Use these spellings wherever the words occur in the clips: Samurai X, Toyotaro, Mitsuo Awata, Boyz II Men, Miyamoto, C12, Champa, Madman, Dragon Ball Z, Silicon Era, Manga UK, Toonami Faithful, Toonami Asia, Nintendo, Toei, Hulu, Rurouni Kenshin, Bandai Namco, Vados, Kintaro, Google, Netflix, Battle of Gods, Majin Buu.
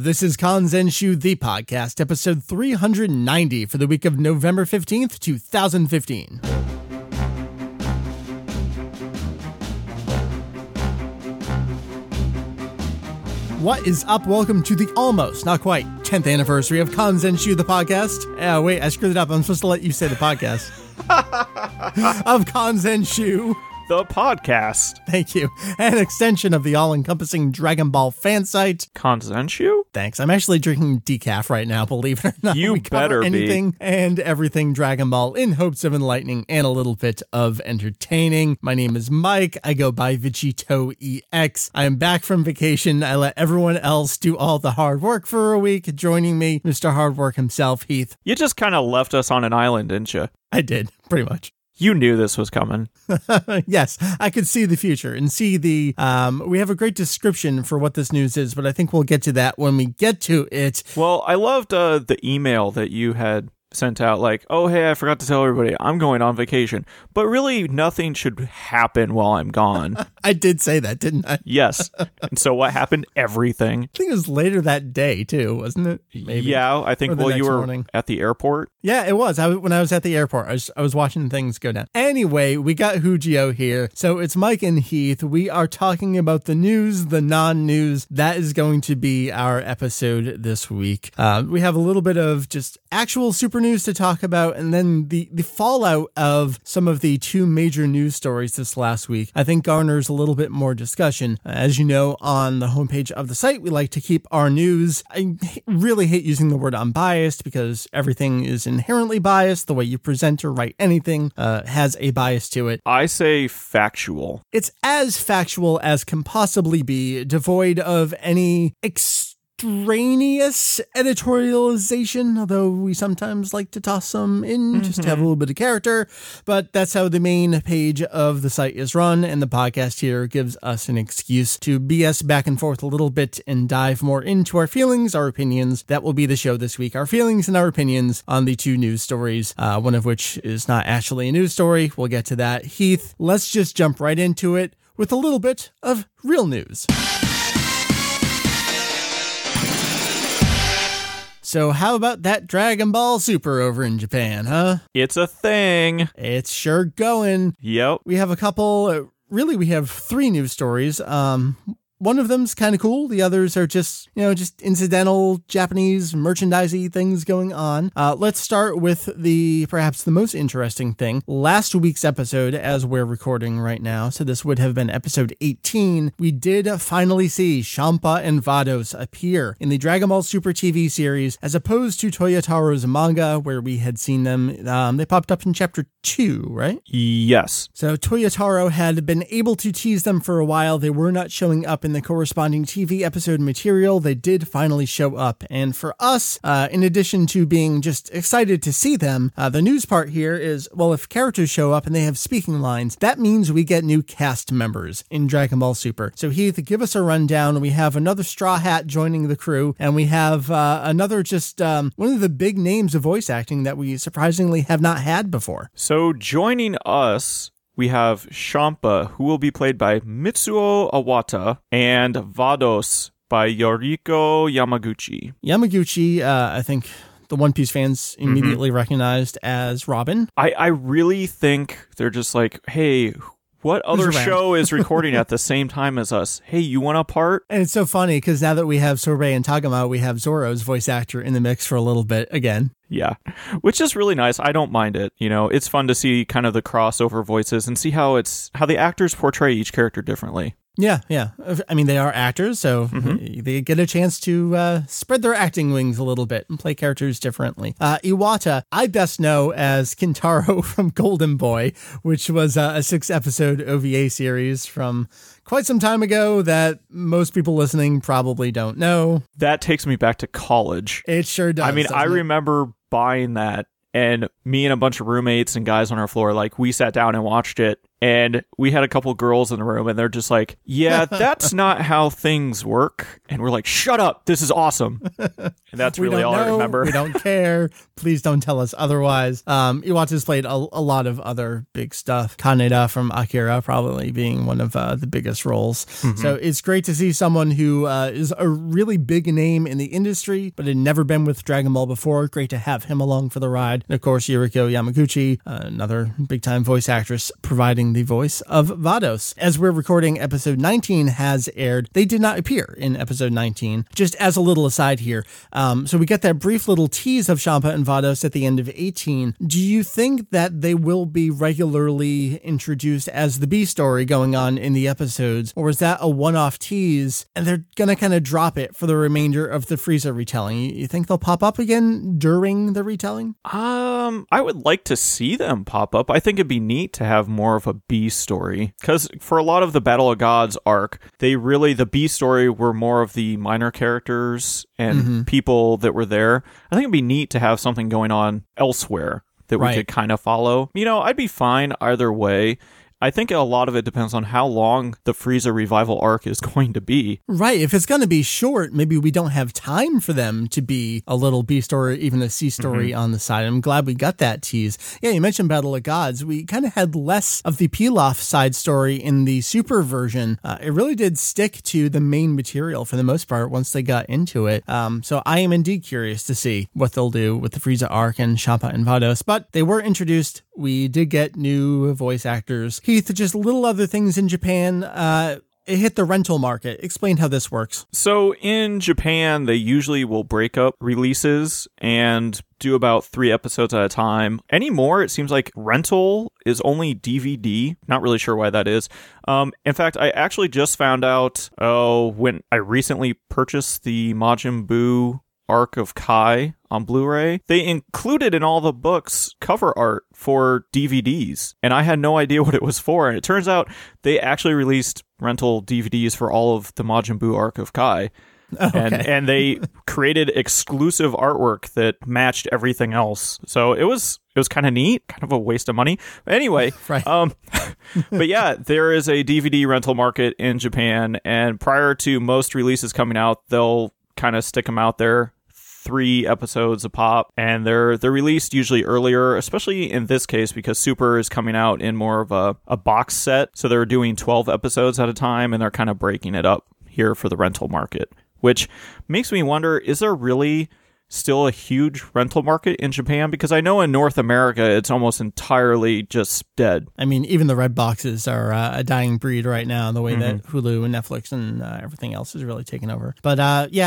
This is Kanzenshuu, the podcast, episode 390 for the week of November 15th, 2015. What is up? Welcome to the almost, not quite, 10th anniversary of Kanzenshuu, the podcast. Oh, wait, I screwed it up. I'm supposed to let you say the podcast. Of Kanzenshuu. The podcast. Thank you. An extension of the all-encompassing Dragon Ball fan site. Kanzenshuu? Thanks. I'm actually drinking decaf right now, believe it or not. You better anything be. And everything Dragon Ball in hopes of enlightening and a little bit of entertaining. My name is Mike. I go by Vichito EX. I am back from vacation. I let everyone else do all the hard work for a week. Joining me, Mr. Hard Work himself, Heath. You just kind of left us on an island, didn't you? I did, pretty much. You knew this was coming. Yes, I could see the future and see the, we have a great description for what this news is, but I think we'll get to that when we get to it. Well, I loved the email that you had sent out, like, oh, hey, I forgot to tell everybody I'm going on vacation, but really nothing should happen while I'm gone. I did say that, didn't I? Yes. And so what happened? Everything. I think it was later that day, too, wasn't it? Maybe. Yeah, I think you were morning. At the airport. Yeah, it was. When I was at the airport, I was watching things go down. Anyway, we got Hugio here. So it's Mike and Heath. We are talking about the news, the non-news. That is going to be our episode this week. We have a little bit of just actual super news to talk about, and then the fallout of some of the two major news stories this last week, I think, garners a little bit more discussion. As you know, on the homepage of the site, we like to keep our news. I really hate using the word unbiased because everything is inherently biased. The way you present or write anything has a bias to it. I say factual. It's as factual as can possibly be, devoid of any extraneous editorialization, although we sometimes like to toss some in just to have a little bit of character, but that's how the main page of the site is run, and the podcast here gives us an excuse to BS back and forth a little bit and dive more into our feelings, our opinions. That will be the show this week, our feelings and our opinions on the two news stories, one of which is not actually a news story. We'll get to that. Heath, let's just jump right into it with a little bit of real news. So how about that Dragon Ball Super over in Japan, huh? It's a thing. It's sure going. Yep. We have a couple, really we have three news stories. One of them's kind of cool. The others are just, just incidental Japanese merchandisey things going on. Let's start with perhaps the most interesting thing. Last week's episode, as we're recording right now, so this would have been episode 18, we did finally see Champa and Vados appear in the Dragon Ball Super TV series, as opposed to Toyotaro's manga, where we had seen them. They popped up in chapter 2, right? Yes. So Toyotaro had been able to tease them for a while. They were not showing up in the corresponding TV episode material. They did finally show up, and for us, in addition to being just excited to see them, the news part here is, well, if characters show up and they have speaking lines, that means we get new cast members in Dragon Ball Super. So Heath, give us a rundown. We have another Straw Hat joining the crew, and we have another just one of the big names of voice acting that we surprisingly have not had before. So joining us, we have Champa, who will be played by Mitsuo Awata, and Vados by Yoriko Yamaguchi. Yamaguchi, I think the One Piece fans immediately recognized as Robin. I really think they're just like, hey, what other show is recording at the same time as us? Hey, you want a part? And it's so funny because now that we have Sorbet and Tagoma, we have Zoro's voice actor in the mix for a little bit again. Yeah, which is really nice. I don't mind it. It's fun to see kind of the crossover voices and see how the actors portray each character differently. Yeah. I mean, they are actors, so they get a chance to spread their acting wings a little bit and play characters differently. Iwata, I best know as Kintaro from Golden Boy, which was a 6-episode OVA series from quite some time ago that most people listening probably don't know. That takes me back to college. It sure does. I mean, I remember buying that, and me and a bunch of roommates and guys on our floor, like, we sat down and watched it And we had a couple girls in the room, and they're just like, yeah, that's not how things work. And we're like, shut up. This is awesome. And that's really all I remember. We don't care. Please don't tell us otherwise. Iwata's played a lot of other big stuff. Kaneda from Akira probably being one of the biggest roles. Mm-hmm. So it's great to see someone who is a really big name in the industry, but had never been with Dragon Ball before. Great to have him along for the ride. And of course, Yoriko Yamaguchi, another big-time voice actress, providing the voice of Vados. As we're recording, episode 19 has aired. They did not appear in episode 19, just as a little aside here. So we get that brief little tease of Champa and Vados at the end of 18. Do you think that they will be regularly introduced as the B story going on in the episodes, or is that a one-off tease and they're going to kind of drop it for the remainder of the Frieza retelling? You think they'll pop up again during the retelling? I would like to see them pop up. I think it'd be neat to have more of a B story, because for a lot of the Battle of Gods arc, the B story were more of the minor characters and people that were there. I think it'd be neat to have something going on elsewhere that we could kind of follow. You know, I'd be fine either way. I think a lot of it depends on how long the Frieza revival arc is going to be. Right. If it's going to be short, maybe we don't have time for them to be a little B story, even a C story on the side. I'm glad we got that tease. Yeah, you mentioned Battle of Gods. We kind of had less of the Pilaf side story in the Super version. It really did stick to the main material for the most part once they got into it. So I am indeed curious to see what they'll do with the Frieza arc and Champa and Vados. But they were introduced. We did get new voice actors. Heath, just little other things in Japan. It hit the rental market. Explain how this works. So in Japan, they usually will break up releases and do about 3 episodes at a time. Anymore, it seems like rental is only DVD. Not really sure why that is. In fact, I actually just found out when I recently purchased the Majin Buu Arc of Kai on Blu-ray. They included in all the books cover art for DVDs, and I had no idea what it was for. And it turns out they actually released rental DVDs for all of the Majin Buu Arc of Kai. Okay. And they created exclusive artwork that matched everything else. So it was kind of neat, kind of a waste of money. But anyway, but yeah, there is a DVD rental market in Japan, and prior to most releases coming out, they'll kind of stick them out there, 3 episodes a pop, and they're released usually earlier, especially in this case because Super is coming out in more of a box set, so they're doing 12 episodes at a time, and they're kind of breaking it up here for the rental market, which makes me wonder, is there really still a huge rental market in Japan? Because I know in North America, it's almost entirely just dead. I mean, even the red boxes are a dying breed right now, the way that Hulu and Netflix and everything else is really taking over. But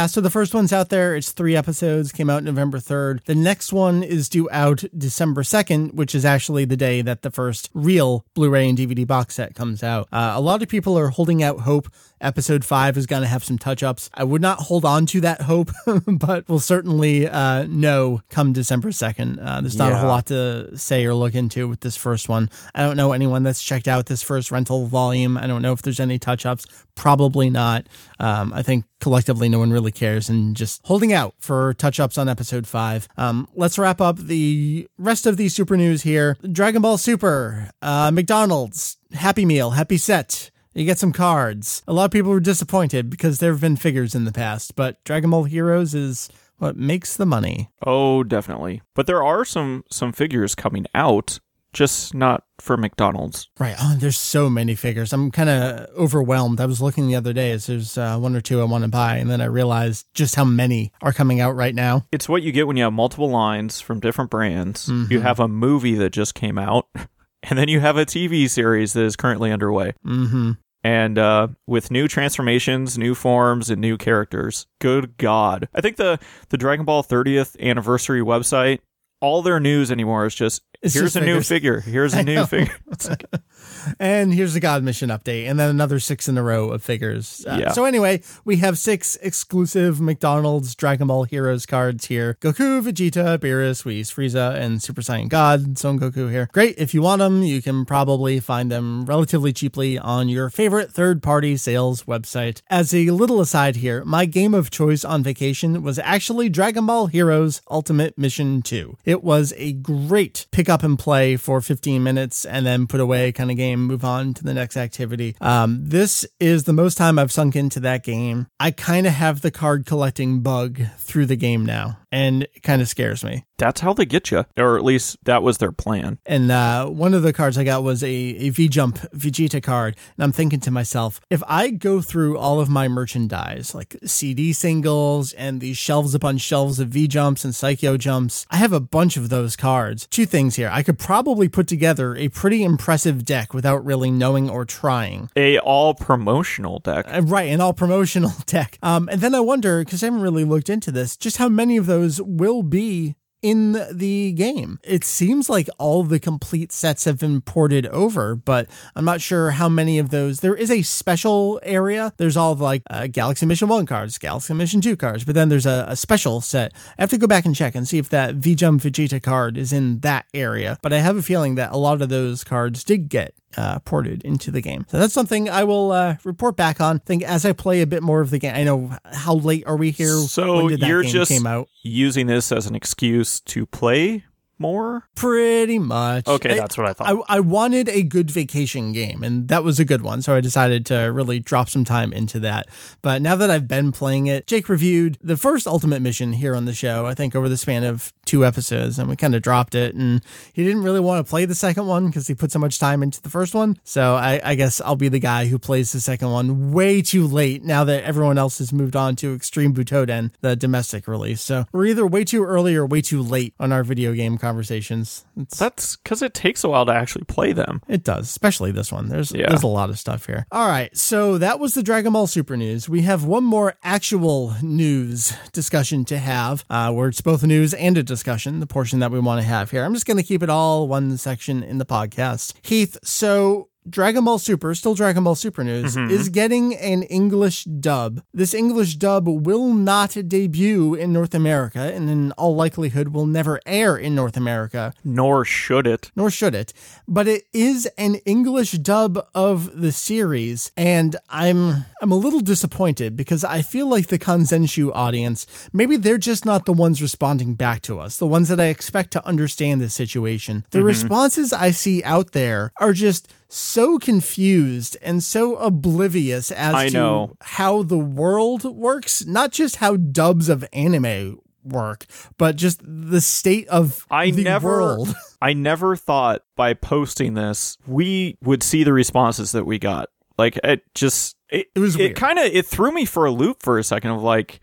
so the first one's out there. It's 3 episodes, came out November 3rd. The next one is due out December 2nd, which is actually the day that the first real Blu-ray and DVD box set comes out. A lot of people are holding out hope. Episode 5 is going to have some touch-ups. I would not hold on to that hope, but we'll certainly know come December 2nd. There's not a whole lot to say or look into with this first one. I don't know anyone that's checked out this first rental volume. I don't know if there's any touch-ups. Probably not. I think collectively no one really cares and just holding out for touch-ups on episode 5. Let's wrap up the rest of the super news here. Dragon Ball Super, McDonald's, Happy Meal, Happy Set. You get some cards. A lot of people were disappointed because there have been figures in the past, but Dragon Ball Heroes is what makes the money. Oh, definitely. But there are some figures coming out, just not for McDonald's. Right. Oh, there's so many figures. I'm kind of overwhelmed. I was looking the other day as there's 1 or 2 I want to buy, and then I realized just how many are coming out right now. It's what you get when you have multiple lines from different brands. Mm-hmm. You have a movie that just came out. And then you have a TV series that is currently underway. Mm-hmm. And with new transformations, new forms, and new characters. Good God. I think the Dragon Ball 30th anniversary website, all their news anymore is just, here's a new figure. Here's a new figure. And here's the God Mission update. And then another 6 in a row of figures. So anyway, we have 6 exclusive McDonald's Dragon Ball Heroes cards here. Goku, Vegeta, Beerus, Whis, Frieza, and Super Saiyan God, Son Goku here. Great. If you want them, you can probably find them relatively cheaply on your favorite third-party sales website. As a little aside here, my game of choice on vacation was actually Dragon Ball Heroes Ultimate Mission 2. It was a great pick up and play for 15 minutes and then put away kind of game. game, move on to the next activity. This is the most time I've sunk into that game. I kind of have the card collecting bug through the game now, and it kind of scares me. That's how they get you, or at least that was their plan. And one of the cards I got was a V Jump Vegeta card, and I'm thinking to myself, if I go through all of my merchandise, like CD singles and these shelves upon shelves of V Jumps and Psycho Jumps, I have a bunch of those cards. Two things here. I could probably put together a pretty impressive deck without really knowing or trying. A all-promotional deck. Right, an all-promotional deck. And then I wonder, because I haven't really looked into this, just how many of those will be in the game. It seems like all the complete sets have been ported over, but I'm not sure how many of those. There is a special area. There's all like Galaxy Mission 1 cards, Galaxy Mission 2 cards, but then there's a special set. I have to go back and check and see if that V Jump Vegeta card is in that area, but I have a feeling that a lot of those cards did get ported into the game. So that's something I will report back on. Think as I play a bit more of the game. I know, how late are we here? So you're just using this as an excuse to play more? Pretty much. Okay, that's what I thought. I wanted a good vacation game, and that was a good one, so I decided to really drop some time into that. But now that I've been playing it, Jake reviewed the first Ultimate Mission here on the show, I think over the span of 2 episodes, and we kind of dropped it, and he didn't really want to play the second one because he put so much time into the first one, so I guess I'll be the guy who plays the second one way too late now that everyone else has moved on to Extreme Butoden, the domestic release. So we're either way too early or way too late on our video game conversations. That's because it takes a while to actually play them. It does, especially this one. There's a lot of stuff here. All right, so that was the Dragon Ball Super news. We have one more actual news discussion to have, where it's both news and a discussion, the portion that we want to have here. I'm just going to keep it all one section in the podcast. Heath, so Dragon Ball Super, still Dragon Ball Super news, is getting an English dub. This English dub will not debut in North America, and in all likelihood will never air in North America. Nor should it. But it is an English dub of the series, and I'm a little disappointed because I feel like the Kanzenshuu audience, maybe they're just not the ones responding back to us, the ones that I expect to understand this situation. The responses I see out there are just so confused and so oblivious as to how the world works, not just how dubs of anime work, but just the state of the world. I never thought by posting this, we would see the responses that we got. Like, it just, it was weird. It kind of, it threw me for a loop for a second of like,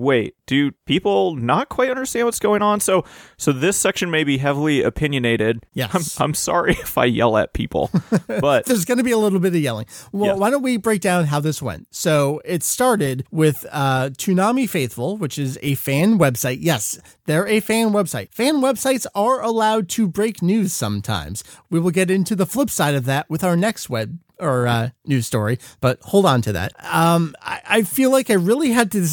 wait, do people not quite understand what's going on? So this section may be heavily opinionated. Yes. I'm sorry if I yell at people, but there's going to be a little bit of yelling. Well, yes. Why don't we break down how this went? So it started with Toonami Faithful, which is a fan website. Yes, they're a fan website. Fan websites are allowed to break news sometimes. We will get into the flip side of that with our next news story, but hold on to that. I feel like I really had to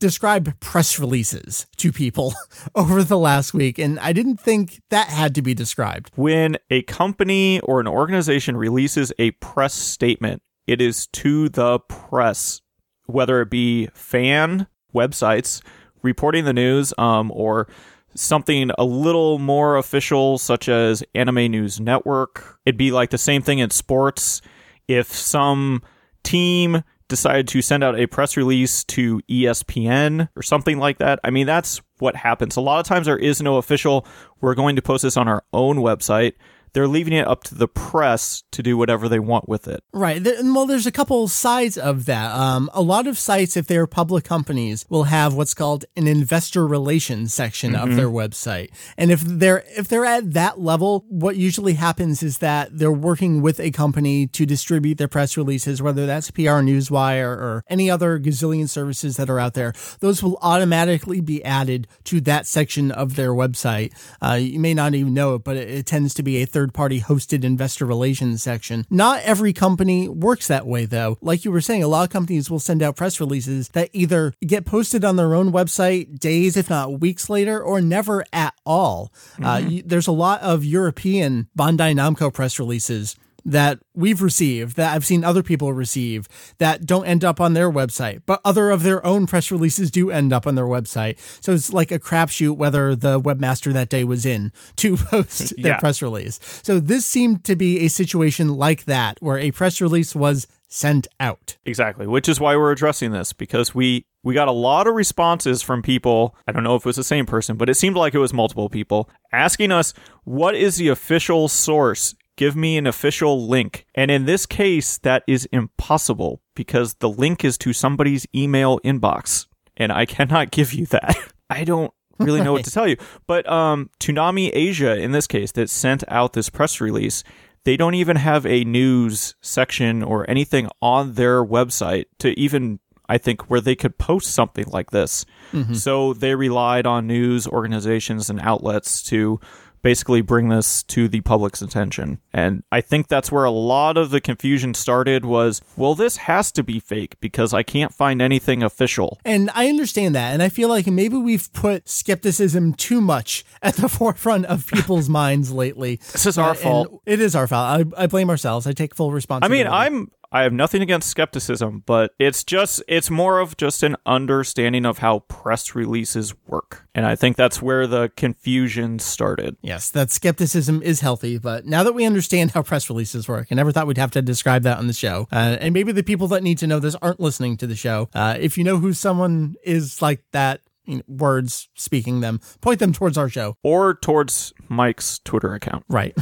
describe press releases to people over the last week, and I didn't think that had to be described. When a company or an organization releases a press statement, it is to the press, whether it be fan websites reporting the news, or something a little more official, such as Anime News Network. It'd be like the same thing in sports. If some team decided to send out a press release to ESPN or something like that. I mean, that's what happens. A lot of times there is no official, we're going to post this on our own website. They're leaving it up to the press to do whatever they want with it. Right. Well, there's a couple sides of that. A lot of sites, if they're public companies, will have what's called an investor relations section of their website. And if they're at that level, what usually happens is that they're working with a company to distribute their press releases, whether that's PR Newswire or any other gazillion services that are out there. Those will automatically be added to that section of their website. You may not even know it, but it tends to be a third-party hosted investor relations section. Not every company works that way, though. Like you were saying, a lot of companies will send out press releases that either get posted on their own website days, if not weeks later, or never at all. There's a lot of European Bandai Namco press releases that we've received, that I've seen other people receive, that don't end up on their website, but other of their own press releases do end up on their website. So it's like a crapshoot whether the webmaster that day was in to post their press release. So this seemed to be a situation like that, where a press release was sent out. Exactly, which is why we're addressing this, because we got a lot of responses from people. I don't know if it was the same person, but it seemed like it was multiple people asking us, what is the official source? Give me an official link. And in this case, that is impossible because the link is to somebody's email inbox, and I cannot give you that. I don't really know what to tell you. But Toonami Asia, in this case, that sent out this press release, they don't even have a news section or anything on their website to even, I think, where they could post something like this. Mm-hmm. So they relied on news organizations and outlets to basically bring this to the public's attention. And I think that's where a lot of the confusion started was, well, this has to be fake because I can't find anything official. And I understand that. And I feel like maybe we've put skepticism too much at the forefront of people's minds lately. This is our fault. It is our fault. I blame ourselves. I take full responsibility. I mean, I have nothing against skepticism, but it's more of just an understanding of how press releases work. And I think that's where the confusion started. Yes, that skepticism is healthy. But now that we understand how press releases work, I never thought we'd have to describe that on the show. And maybe the people that need to know this aren't listening to the show. If you know who someone is like that, words speaking them, point them towards our show or towards Mike's Twitter account, right?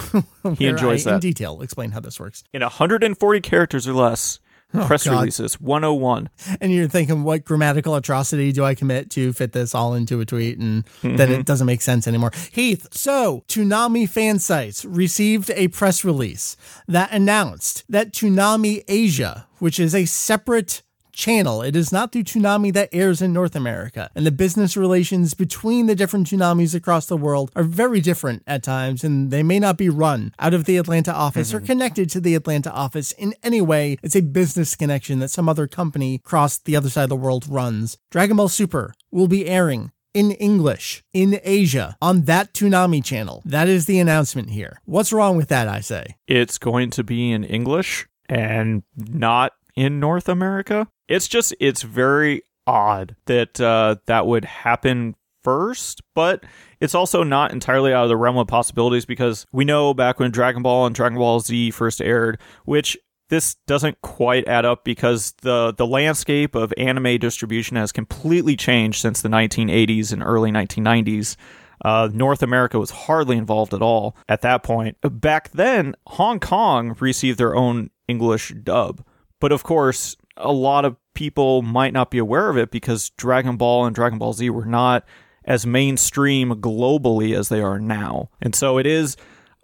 He enjoys that. In detail explain how this works in 140 characters or less. Press releases 101. And you're thinking, what grammatical atrocity do I commit to fit this all into a tweet? And then it doesn't make sense anymore. Heath, so Toonami fan sites received a press release that announced that Toonami Asia, which is a separate channel. It is not through Toonami that airs in North America, and the business relations between the different Toonamis across the world are very different at times, and they may not be run out of the Atlanta office or connected to the Atlanta office in any way. It's a business connection that some other company across the other side of the world runs. Dragon Ball Super will be airing in English in Asia on that Toonami channel. That is the announcement here. What's wrong with that, I say? It's going to be in English and not in North America. It's very odd that that would happen first, but it's also not entirely out of the realm of possibilities, because we know back when Dragon Ball and Dragon Ball Z first aired, which this doesn't quite add up because the landscape of anime distribution has completely changed since the 1980s and early 1990s. North America was hardly involved at all at that point. Back then, Hong Kong received their own English dub, but of course, a lot of people might not be aware of it because Dragon Ball and Dragon Ball Z were not as mainstream globally as they are now. And so it is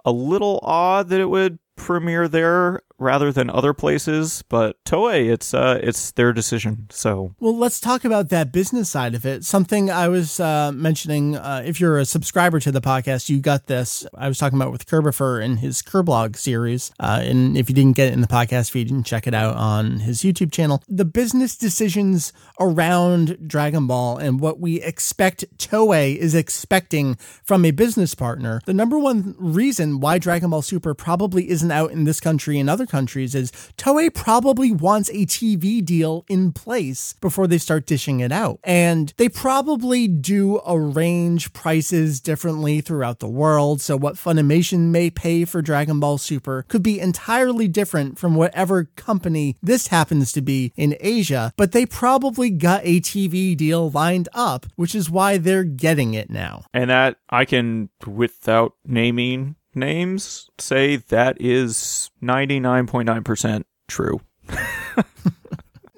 a little odd that it would premiere there rather than other places, but Toei, it's their decision. So, well, let's talk about that business side of it. Something I was mentioning, if you're a subscriber to the podcast, you got this. I was talking about with Kerbifer in his Kerblog series, and if you didn't get it in the podcast feed, you can check it out on his YouTube channel. The business decisions around Dragon Ball and what we expect Toei is expecting from a business partner. The number one reason why Dragon Ball Super probably isn't out in this country and other countries is Toei probably wants a TV deal in place before they start dishing it out. And they probably do arrange prices differently throughout the world. So what Funimation may pay for Dragon Ball Super could be entirely different from whatever company this happens to be in Asia, but they probably got a TV deal lined up, which is why they're getting it now. And that I can, without naming names, say that is 99.9% true.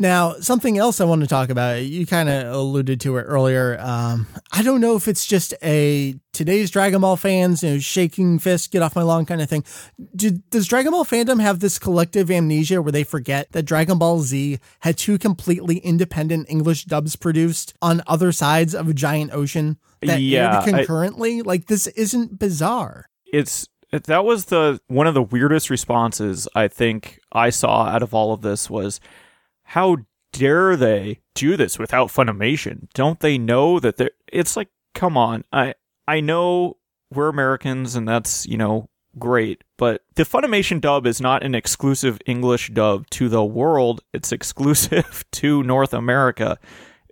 Now, something else I want to talk about, you kind of alluded to it earlier. I don't know if it's just a today's Dragon Ball fans, shaking fists, get off my lawn kind of thing. Does Dragon Ball fandom have this collective amnesia where they forget that Dragon Ball Z had two completely independent English dubs produced on other sides of a giant ocean that aired concurrently? This isn't bizarre. That was one of the weirdest responses I think I saw out of all of this was, how dare they do this without Funimation? Don't they know that they're... It's like, come on. I know we're Americans and that's, great, but the Funimation dub is not an exclusive English dub to the world. It's exclusive to North America.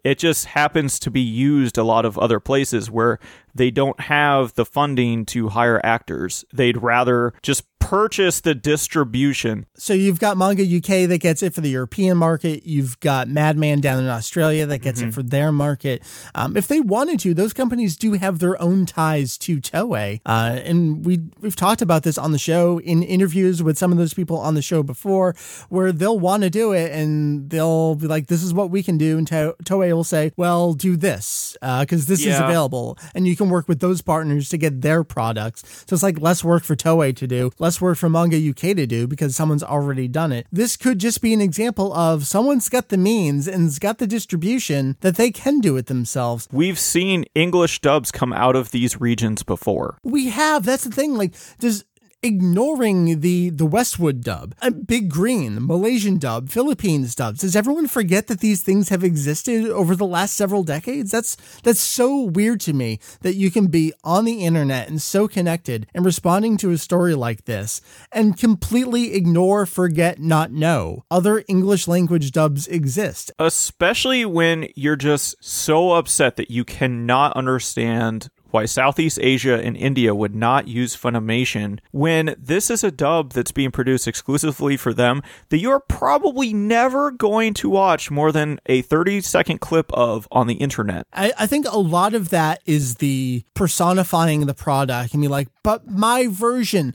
It just happens to be used a lot of other places where they don't have the funding to hire actors. They'd rather just purchase the distribution. So you've got Manga UK that gets it for the European market. You've got Madman down in Australia that gets it for their market. If they wanted to, those companies do have their own ties to Toei. And we've talked about this on the show in interviews with some of those people on the show before, where they'll want to do it and they'll be like, this is what we can do. And Toei will say, well, do this because this is available. And you can work with those partners to get their products. So it's like less work for Toei to do, less work for Manga UK to do because someone's already done it. This could just be an example of someone's got the means and has got the distribution that they can do it themselves. We've seen English dubs come out of these regions before. We have. That's the thing. Like, does... ignoring the Westwood dub, Big Green, Malaysian dub, Philippines dubs. Does everyone forget that these things have existed over the last several decades? That's so weird to me that you can be on the internet and so connected and responding to a story like this and completely ignore, forget, not know other English language dubs exist. Especially when you're just so upset that you cannot understand why Southeast Asia and India would not use Funimation when this is a dub that's being produced exclusively for them that you're probably never going to watch more than a 30-second clip of on the internet. I think a lot of that is the personifying the product and be like, but my version,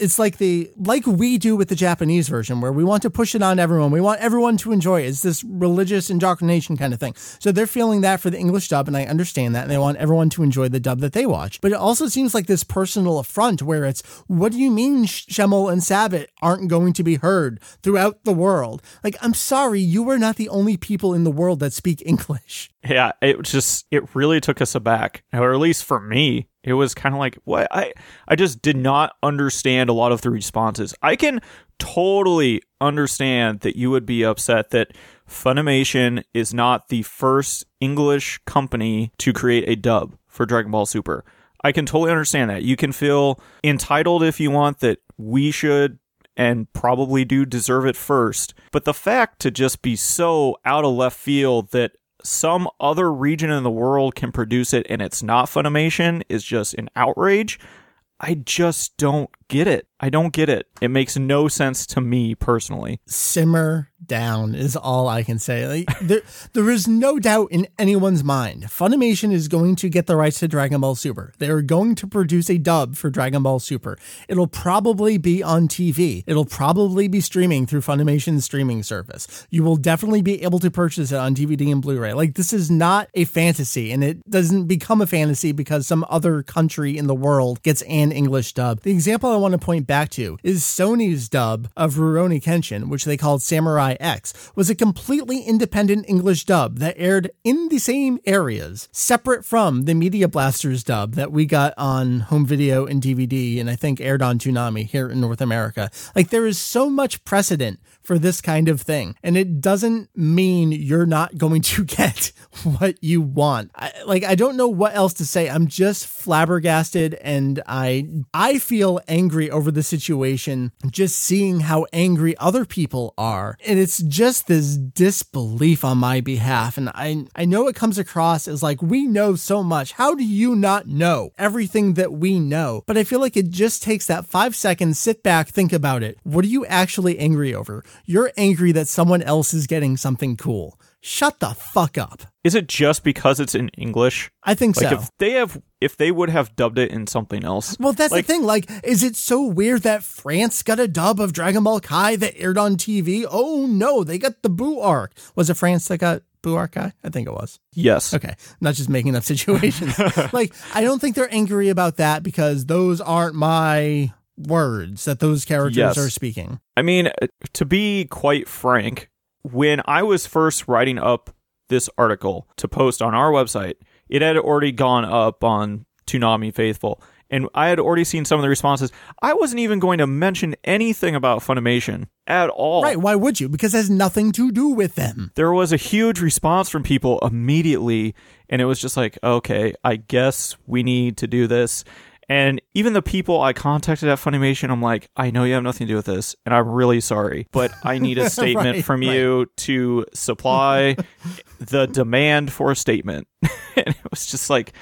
it's like we do with the Japanese version where we want to push it on everyone. We want everyone to enjoy it. It's this religious indoctrination kind of thing. So they're feeling that for the English dub, and I understand that, and they want everyone to enjoy the dub that they watch. But it also seems like this personal affront where it's, what do you mean Shemel and Sabat aren't going to be heard throughout the world? Like, I'm sorry, you are not the only people in the world that speak English. Yeah, it really took us aback, or at least for me. It was kind of like, what? I just did not understand a lot of the responses. I can totally understand that you would be upset that Funimation is not the first English company to create a dub for Dragon Ball Super. I can totally understand that. You can feel entitled if you want that we should and probably do deserve it first. But the fact to just be so out of left field that some other region in the world can produce it and it's not Funimation is just an outrage. I just don't get it. I don't get it. It makes no sense to me personally. Simmer down is all I can say. Like, there is no doubt in anyone's mind. Funimation is going to get the rights to Dragon Ball Super. They are going to produce a dub for Dragon Ball Super. It'll probably be on TV. It'll probably be streaming through Funimation's streaming service. You will definitely be able to purchase it on DVD and Blu-ray. Like, this is not a fantasy, and it doesn't become a fantasy because some other country in the world gets an English dub. The example I want to point back to is Sony's dub of Rurouni Kenshin, which they called Samurai X, was a completely independent English dub that aired in the same areas, separate from the Media Blasters dub that we got on home video and DVD, and I think aired on Toonami here in North America. Like, there is so much precedent for this kind of thing, and it doesn't mean you're not going to get what you want. I don't know what else to say. I'm just flabbergasted, and I feel angry over the situation, just seeing how angry other people are. And it's just this disbelief on my behalf. And I know it comes across as like, we know so much. How do you not know everything that we know? But I feel like it just takes that 5 seconds, sit back, think about it. What are you actually angry over? You're angry that someone else is getting something cool. Shut the fuck up. Is it just because it's in English? I think so. If they would have dubbed it in something else. Well, that's the thing. Like, is it so weird that France got a dub of Dragon Ball Kai that aired on TV? Oh, no, they got the Buu arc. Was it France that got Buu arc Kai? I think it was. Yes. Okay. Not just making up situations. I don't think they're angry about that because those aren't my words that those characters are speaking. I mean, to be quite frank, when I was first writing up this article to post on our website, it had already gone up on Toonami Faithful, and I had already seen some of the responses. I wasn't even going to mention anything about Funimation at all. Right, why would you? Because it has nothing to do with them. There was a huge response from people immediately, and it was just like, okay, I guess we need to do this. And even the people I contacted at Funimation, I'm like, I know you have nothing to do with this, and I'm really sorry, but I need a statement from you to supply the demand for a statement. And it was just like,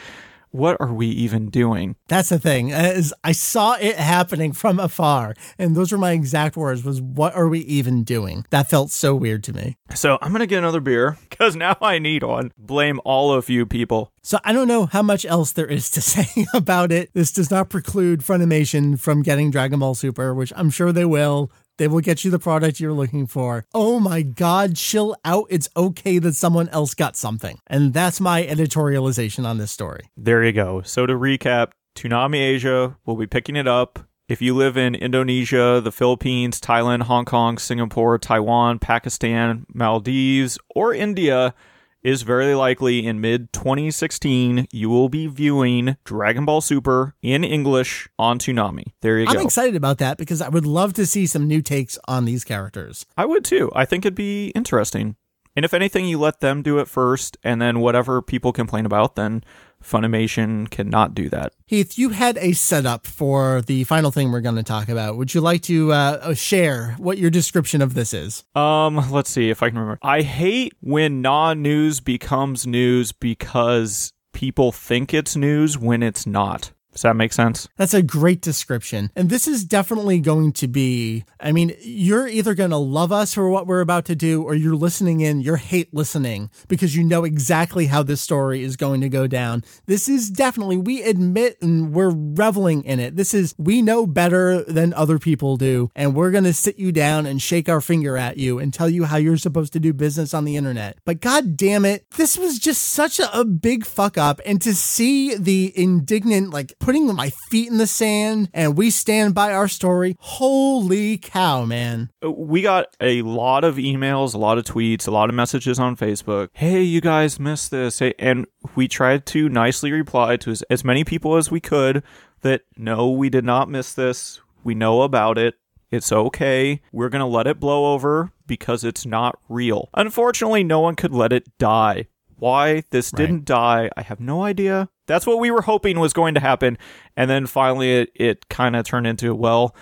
what are we even doing? That's the thing, is I saw it happening from afar, and those were my exact words, was what are we even doing? That felt so weird to me. So I'm going to get another beer, because now I need one. Blame all of you people. So I don't know how much else there is to say about it. This does not preclude Funimation from getting Dragon Ball Super, which I'm sure they will. They will get you the product you're looking for. Oh my God, chill out. It's okay that someone else got something. And that's my editorialization on this story. There you go. So to recap, Toonami Asia will be picking it up. If you live in Indonesia, the Philippines, Thailand, Hong Kong, Singapore, Taiwan, Pakistan, Maldives, or India, is very likely in mid-2016, you will be viewing Dragon Ball Super in English on Toonami. There you go. I'm excited about that because I would love to see some new takes on these characters. I would too. I think it'd be interesting. And if anything, you let them do it first, and then whatever people complain about, then Funimation cannot do that. Heath, you had a setup for the final thing we're going to talk about. Would you like to share what your description of this is? Let's see if I can remember. I hate when non-news becomes news because people think it's news when it's not. Does that make sense? That's a great description. And this is definitely going to be, I mean, you're either going to love us for what we're about to do, or you're listening in, you're hate listening, because you know exactly how this story is going to go down. This is definitely, we admit and we're reveling in it. This is, we know better than other people do, and we're going to sit you down and shake our finger at you and tell you how you're supposed to do business on the internet. But God damn it, this was just such a big fuck up. And to see the indignant, like, putting my feet in the sand, and we stand by our story. Holy cow, man. We got a lot of emails, a lot of tweets, a lot of messages on Facebook. Hey, you guys missed this. Hey, and we tried to nicely reply to as many people as we could that, no, we did not miss this. We know about it. It's okay. We're going to let it blow over because it's not real. Unfortunately, no one could let it die. Why this didn't die, I have no idea. That's what we were hoping was going to happen. And then finally, it kind of turned into, well,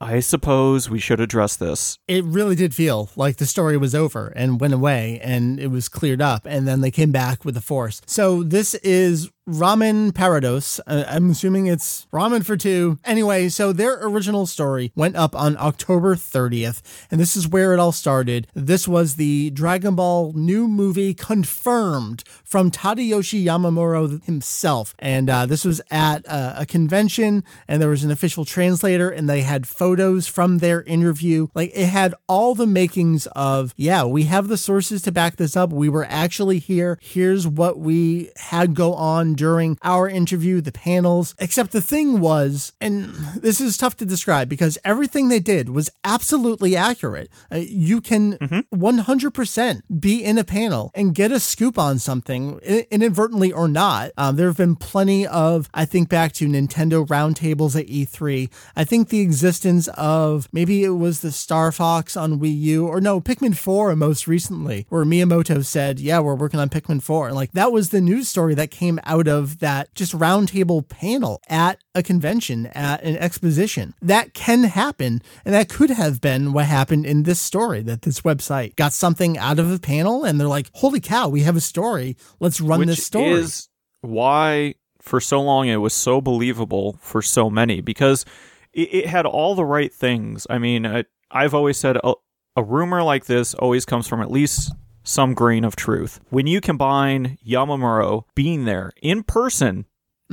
I suppose we should address this. It really did feel like the story was over and went away and it was cleared up. And then they came back with the force. So this is Ramen Para Dos. I'm assuming it's ramen for two. Anyway, so their original story went up on October 30th. And this is where it all started. This was the Dragon Ball new movie confirmed from Tadayoshi Yamamuro himself. And this was at a convention, and there was an official translator, and they had photos from their interview. Like, it had all the makings of, yeah, we have the sources to back this up. We were actually here. Here's what we had go on during our interview, the panels. Except the thing was, and this is tough to describe because everything they did was absolutely accurate. You can 100% be in a panel and get a scoop on something, inadvertently or not. There have been plenty of, I think back to Nintendo roundtables at E3. I think the existence of, maybe it was the Star Fox on Wii U, or no, Pikmin 4 most recently, where Miyamoto said, yeah, we're working on Pikmin 4. And like, that was the news story that came out of that just roundtable panel at a convention, at an exposition. That can happen, and that could have been what happened in this story, that this website got something out of a panel, and they're like, holy cow, we have a story. Let's run this story. Which is why, for so long, it was so believable for so many, because it had all the right things. I mean, I've always said a rumor like this always comes from at least some grain of truth. When you combine Yamamuro being there in person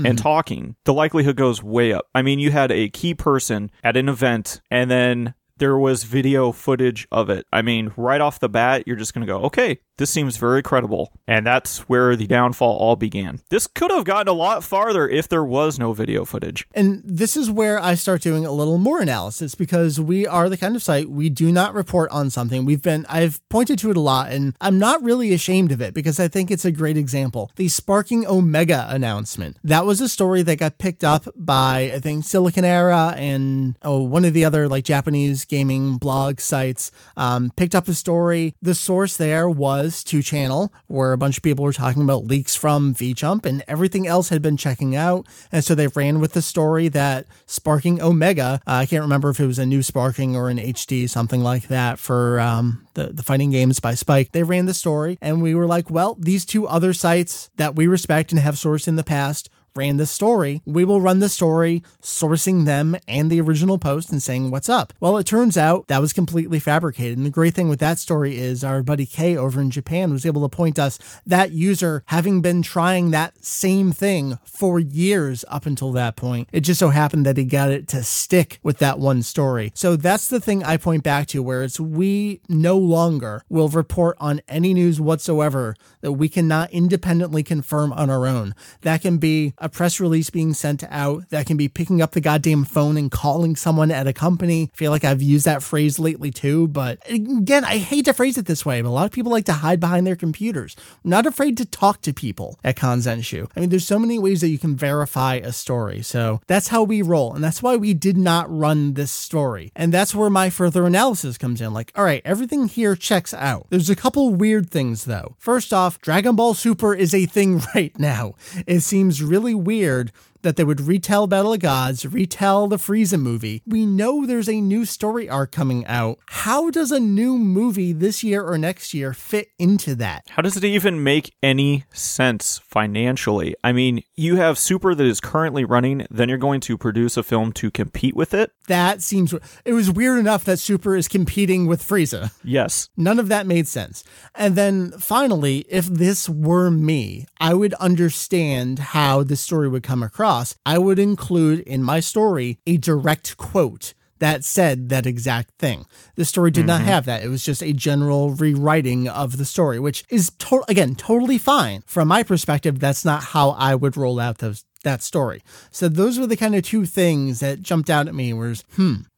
and talking, the likelihood goes way up. I mean, you had a key person at an event, and then there was video footage of it. I mean, right off the bat, you're just going to go, okay, this seems very credible. And that's where the downfall all began. This could have gotten a lot farther if there was no video footage. And this is where I start doing a little more analysis, because we are the kind of site, we do not report on something. I've pointed to it a lot, and I'm not really ashamed of it because I think it's a great example. The Sparking Omega announcement. That was a story that got picked up by, I think, Silicon Era and one of the other like Japanese gaming blog sites. Picked up a story. The source there was was to Channel, where a bunch of people were talking about leaks from V Jump, and everything else had been checking out. And so they ran with the story that Sparking Omega, I can't remember if it was a new Sparking or an HD, something like that, for the fighting games by Spike. They ran the story, and we were like, well, these two other sites that we respect and have sourced in the past ran the story. We will run the story, sourcing them and the original post and saying what's up. Well, it turns out that was completely fabricated. And the great thing with that story is our buddy Kay over in Japan was able to point us that user having been trying that same thing for years up until that point. It just so happened that he got it to stick with that one story. So that's the thing I point back to, where it's we no longer will report on any news whatsoever that we cannot independently confirm on our own. That can be a press release being sent out, that can be picking up the goddamn phone and calling someone at a company. I feel like I've used that phrase lately too, but again, I hate to phrase it this way, but a lot of people like to hide behind their computers. I'm not afraid to talk to people at Kanzenshuu. I mean, there's so many ways that you can verify a story. So that's how we roll. And that's why we did not run this story. And that's where my further analysis comes in. Like, all right, everything here checks out. There's a couple weird things though. First off, Dragon Ball Super is a thing right now. It seems really weird that they would retell Battle of Gods, retell the Frieza movie. We know there's a new story arc coming out. How does a new movie this year or next year fit into that? How does it even make any sense financially? I mean, you have Super that is currently running, then you're going to produce a film to compete with it? That seems... It was weird enough that Super is competing with Frieza. Yes. None of that made sense. And then, finally, if this were me, I would understand how this story would come across. I would include in my story a direct quote that said that exact thing. The story did not have that. It was just a general rewriting of the story, which is, totally fine. From my perspective, that's not how I would roll out that story. So those were the kind of two things that jumped out at me, was,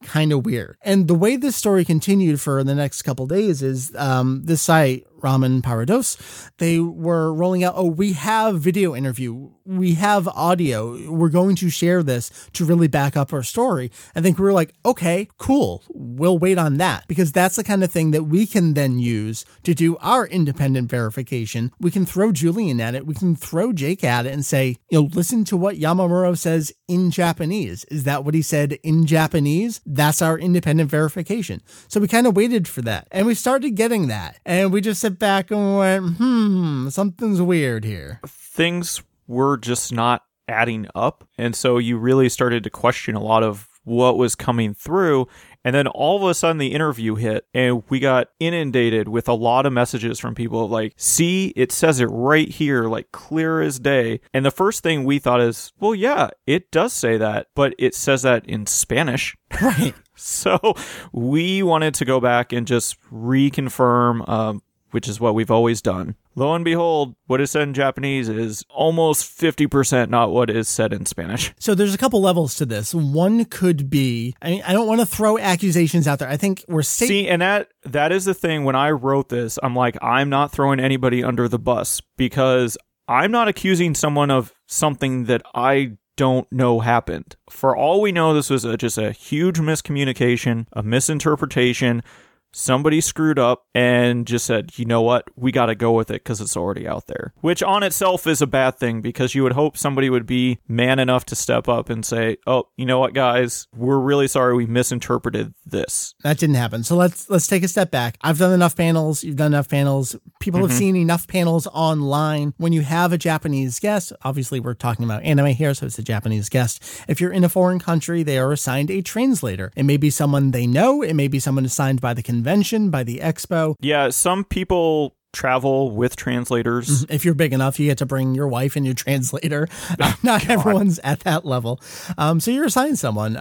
kind of weird. And the way this story continued for the next couple days is this site, Ramen Para Dos, they were rolling out, we have video interview, we have audio, we're going to share this to really back up our story. I think we were like, okay, cool, we'll wait on that, because that's the kind of thing that we can then use to do our independent verification. We can throw Julian at it, we can throw Jake at it and say, listen to what Yamamuro says in Japanese. Is that what he said in Japanese? That's our independent verification. So we kind of waited for that, and we started getting that, and we just sit back and went, something's weird here. Things were just not adding up, and so you really started to question a lot of what was coming through. And then all of a sudden the interview hit, and we got inundated with a lot of messages from people like, see, it says it right here, like clear as day. And the first thing we thought is, well, yeah, it does say that, but it says that in Spanish. Right. So we wanted to go back and just reconfirm, which is what we've always done. Lo and behold, what is said in Japanese is almost 50% not what is said in Spanish. So there's a couple levels to this. One could be, I don't want to throw accusations out there. I think we're safe. See, and that is the thing. When I wrote this, I'm like, I'm not throwing anybody under the bus, because I'm not accusing someone of something that I don't know happened. For all we know, this was just a huge miscommunication, a misinterpretation. Somebody screwed up and just said, you know what, we got to go with it because it's already out there, which on itself is a bad thing, because you would hope somebody would be man enough to step up and say, oh, you know what, guys, we're really sorry we misinterpreted this. That didn't happen. So let's take a step back. I've done enough panels. You've done enough panels. People have seen enough panels online. When you have a Japanese guest, obviously we're talking about anime here, so it's a Japanese guest. If you're in a foreign country, they are assigned a translator. It may be someone they know. It may be someone assigned by the convention, by the expo. Yeah, some people travel with translators. If you're big enough, you get to bring your wife and your translator. Not everyone's at that level. So you're assigned someone.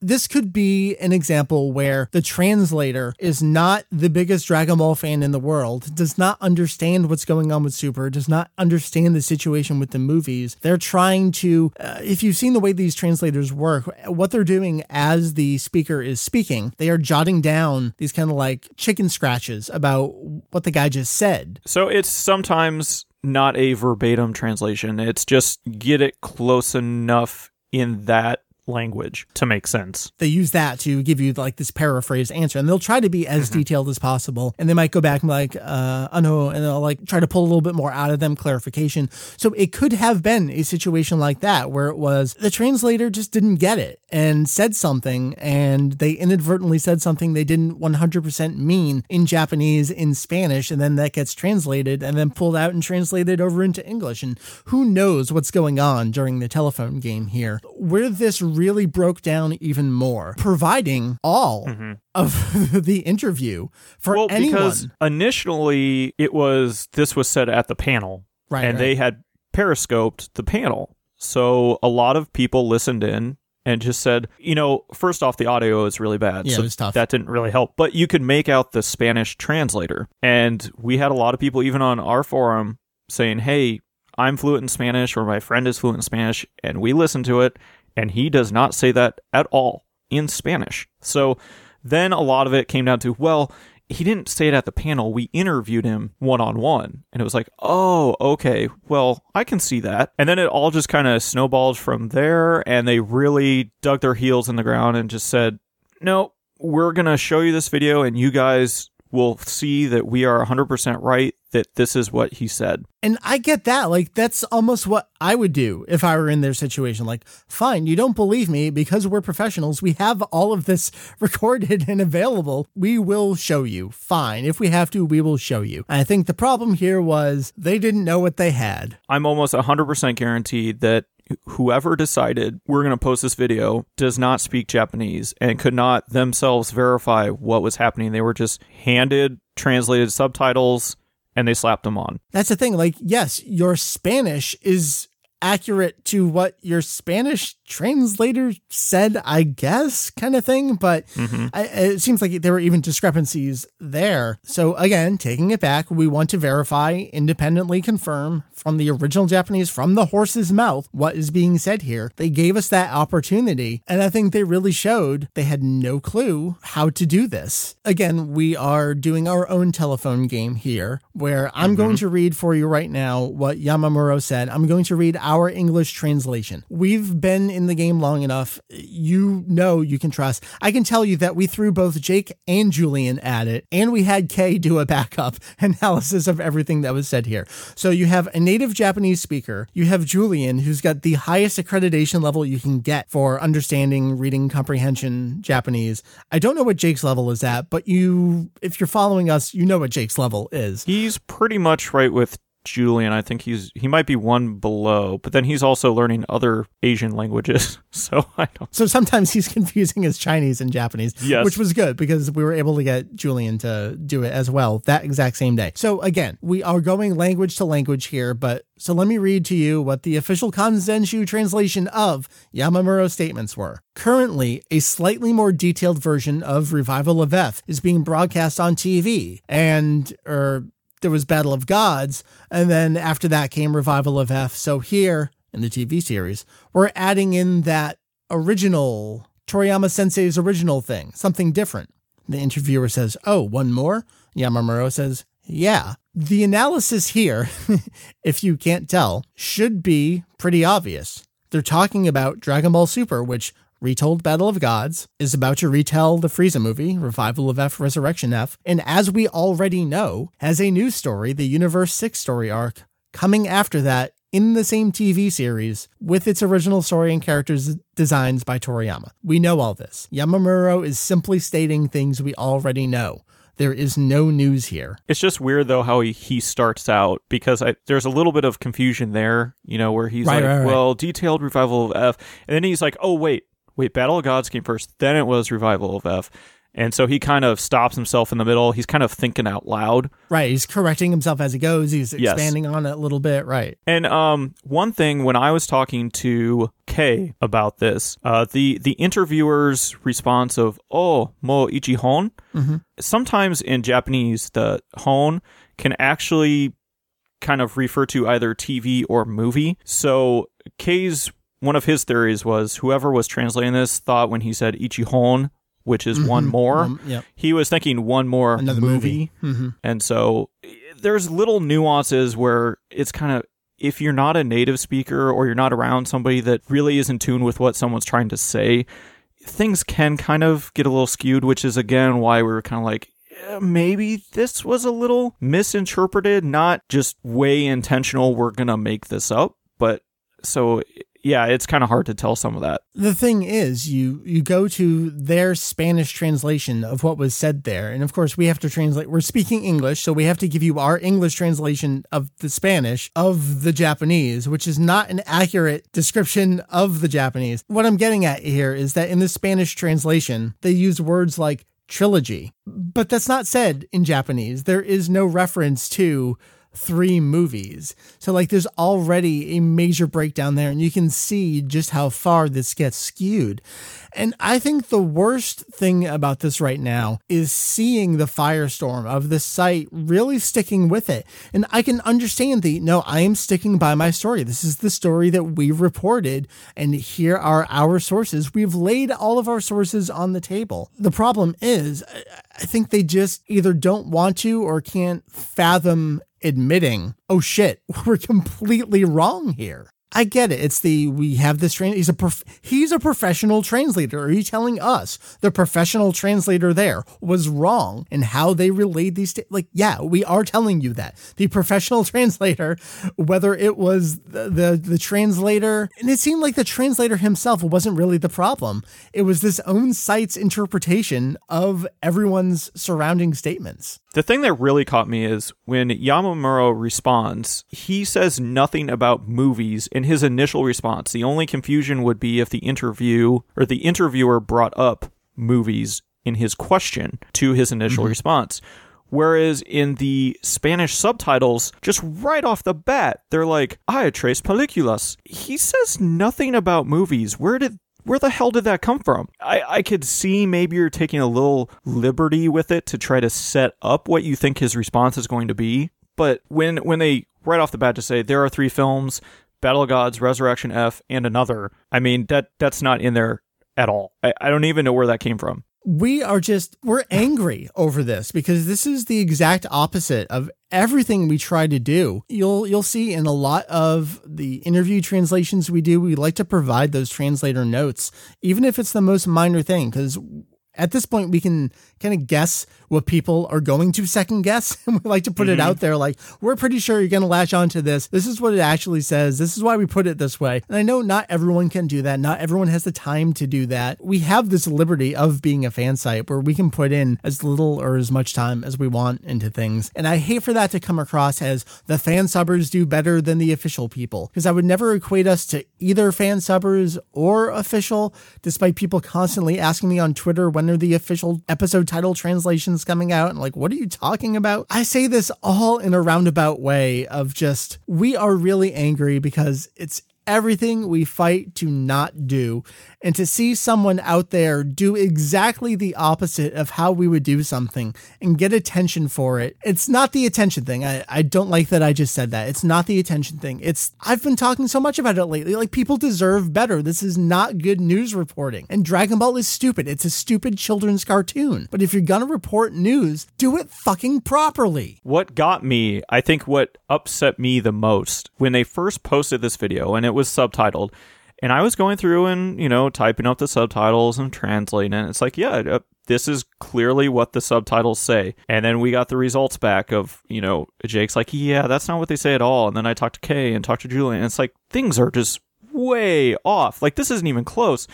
This could be an example where the translator is not the biggest Dragon Ball fan in the world, does not understand what's going on with Super, does not understand the situation with the movies. They're trying to, if you've seen the way these translators work, what they're doing as the speaker is speaking, they are jotting down these kind of like chicken scratches about what the guy just said. So it's sometimes not a verbatim translation. It's just get it close enough in that language to make sense. They use that to give you like this paraphrased answer, and they'll try to be as detailed as possible, and they might go back and like and they'll like try to pull a little bit more out of them, clarification. So it could have been a situation like that where it was the translator just didn't get it and said something, and they inadvertently said something they didn't 100% mean in Japanese, in Spanish, and then that gets translated and then pulled out and translated over into English. And who knows what's going on during the telephone game here, where this really broke down even more, providing all of the interview for anyone. Because initially it was, this was said at the panel, right, they had periscoped the panel. So a lot of people listened in and just said, you know, first off, the audio is really bad. Yeah, so it was tough. That didn't really help. But you could make out the Spanish translator. And we had a lot of people, even on our forum, saying, hey, I'm fluent in Spanish, or my friend is fluent in Spanish, and we listened to it, and he does not say that at all in Spanish. So then a lot of it came down to, well, he didn't say it at the panel. We interviewed him one-on-one. And it was like, oh, okay, well, I can see that. And then it all just kind of snowballed from there. And they really dug their heels in the ground and just said, no, we're going to show you this video and you guys will see that we are 100% right, that this is what he said. And I get that. Like, that's almost what I would do if I were in their situation. Like, fine, you don't believe me because we're professionals. We have all of this recorded and available. We will show you. Fine. If we have to, we will show you. And I think the problem here was they didn't know what they had. I'm almost 100% guaranteed that whoever decided we're going to post this video does not speak Japanese and could not themselves verify what was happening. They were just handed translated subtitles and they slapped them on. That's the thing. Like, yes, your Spanish is accurate to what your Spanish translator said, I guess, kind of thing. But it seems like there were even discrepancies there. So again, taking it back, we want to verify, independently confirm from the original Japanese, from the horse's mouth, what is being said here. They gave us that opportunity. And I think they really showed they had no clue how to do this. Again, we are doing our own telephone game here, where I'm going to read for you right now what Yamamuro said. I'm going to read our English translation. We've been in the game long enough. You know you can trust. I can tell you that we threw both Jake and Julian at it, and we had Kay do a backup analysis of everything that was said here. So you have a native Japanese speaker. You have Julian, who's got the highest accreditation level you can get for understanding, reading, comprehension Japanese. I don't know what Jake's level is at, but you, if you're following us, you know what Jake's level is. He's pretty much right with Julian. I think he might be one below, but then he's also learning other Asian languages. So I don't. So sometimes he's confusing his Chinese and Japanese, which was good because we were able to get Julian to do it as well that exact same day. So again, we are going language to language here, but so let me read to you what the official Kanzenshuu translation of Yamamuro's statements were. Currently, a slightly more detailed version of Revival of F is being broadcast on TV, and there was Battle of Gods, and then after that came Revival of F. So here, in the TV series, we're adding in that original, Toriyama Sensei's original thing, something different. The interviewer says, oh, one more? Yamamuro says, yeah. The analysis here, if you can't tell, should be pretty obvious. They're talking about Dragon Ball Super, which retold Battle of Gods, is about to retell the Frieza movie, Revival of F, Resurrection F, and as we already know, has a new story, the Universe 6 story arc, coming after that in the same TV series with its original story and characters designs by Toriyama. We know all this. Yamamuro is simply stating things we already know. There is no news here. It's just weird, though, how he starts out, because there's a little bit of confusion there, you know, where he's well, detailed Revival of F, and then he's like, oh, wait, Battle of Gods came first, then it was Revival of F. And so he kind of stops himself in the middle. He's kind of thinking out loud. Right, he's correcting himself as he goes. He's expanding on it a little bit, right. And one thing, when I was talking to Kay about this, the interviewer's response of, oh, mo ichi hon, sometimes in Japanese, the hon can actually kind of refer to either TV or movie. So Kay's one of his theories was whoever was translating this thought when he said Ichihon, which is one more, he was thinking one more another movie. And so there's little nuances where it's kind of if you're not a native speaker or you're not around somebody that really is in tune with what someone's trying to say, things can kind of get a little skewed, which is, again, why we were kind of like, maybe this was a little misinterpreted, not just way intentional, we're going to make this up. But so, yeah, it's kind of hard to tell some of that. The thing is, you go to their Spanish translation of what was said there. And of course, we have to translate. We're speaking English, so we have to give you our English translation of the Spanish of the Japanese, which is not an accurate description of the Japanese. What I'm getting at here is that in the Spanish translation, they use words like trilogy, but that's not said in Japanese. There is no reference to three movies. So like there's already a major breakdown there, and you can see just how far this gets skewed. And I think the worst thing about this right now is seeing the firestorm of the site really sticking with it. And I can understand I am sticking by my story. This is the story that we reported, and here are our sources. We've laid all of our sources on the table. The problem is, I think they just either don't want to or can't fathom admitting, oh shit, we're completely wrong here. I get it. It's we have this train. He's a professional translator. Are you telling us the professional translator there was wrong in how they relayed these? Yeah, we are telling you that the professional translator, whether it was the translator, and it seemed like the translator himself wasn't really the problem. It was this own site's interpretation of everyone's surrounding statements. The thing that really caught me is when Yamamuro responds, he says nothing about movies in his initial response. The only confusion would be if the interviewer brought up movies in his question to his initial response. Whereas in the Spanish subtitles, just right off the bat, they're like, "Hay tres películas." He says nothing about movies. Where the hell did that come from? I could see maybe you're taking a little liberty with it to try to set up what you think his response is going to be. But when they right off the bat just say, there are three films, Battle of Gods, Resurrection F, and another, I mean, that's not in there at all. I don't even know where that came from. We're angry over this because this is the exact opposite of everything we try to do. You'll see in a lot of the interview translations we do, we like to provide those translator notes, even if it's the most minor thing, because at this point, we can kind of guess what people are going to second guess. And we like to put it out there like, we're pretty sure you're going to latch onto this. This is what it actually says. This is why we put it this way. And I know not everyone can do that. Not everyone has the time to do that. We have this liberty of being a fan site where we can put in as little or as much time as we want into things. And I hate for that to come across as the fan subbers do better than the official people, because I would never equate us to either fan subbers or official, despite people constantly asking me on Twitter when are the official episode title translations coming out, and like, what are you talking about? I say this all in a roundabout way of just, we are really angry because it's everything we fight to not do. And to see someone out there do exactly the opposite of how we would do something and get attention for it. It's not the attention thing. I don't like that I just said that. It's not the attention thing. I've been talking so much about it lately. Like, people deserve better. This is not good news reporting. And Dragon Ball is stupid. It's a stupid children's cartoon. But if you're gonna report news, do it fucking properly. What got me, I think what upset me the most, when they first posted this video and it was subtitled, and I was going through and, typing up the subtitles and translating it. It's like, yeah, this is clearly what the subtitles say. And then we got the results back of, Jake's like, yeah, that's not what they say at all. And then I talked to Kay and talked to Julian, and it's like, things are just way off. Like, this isn't even close.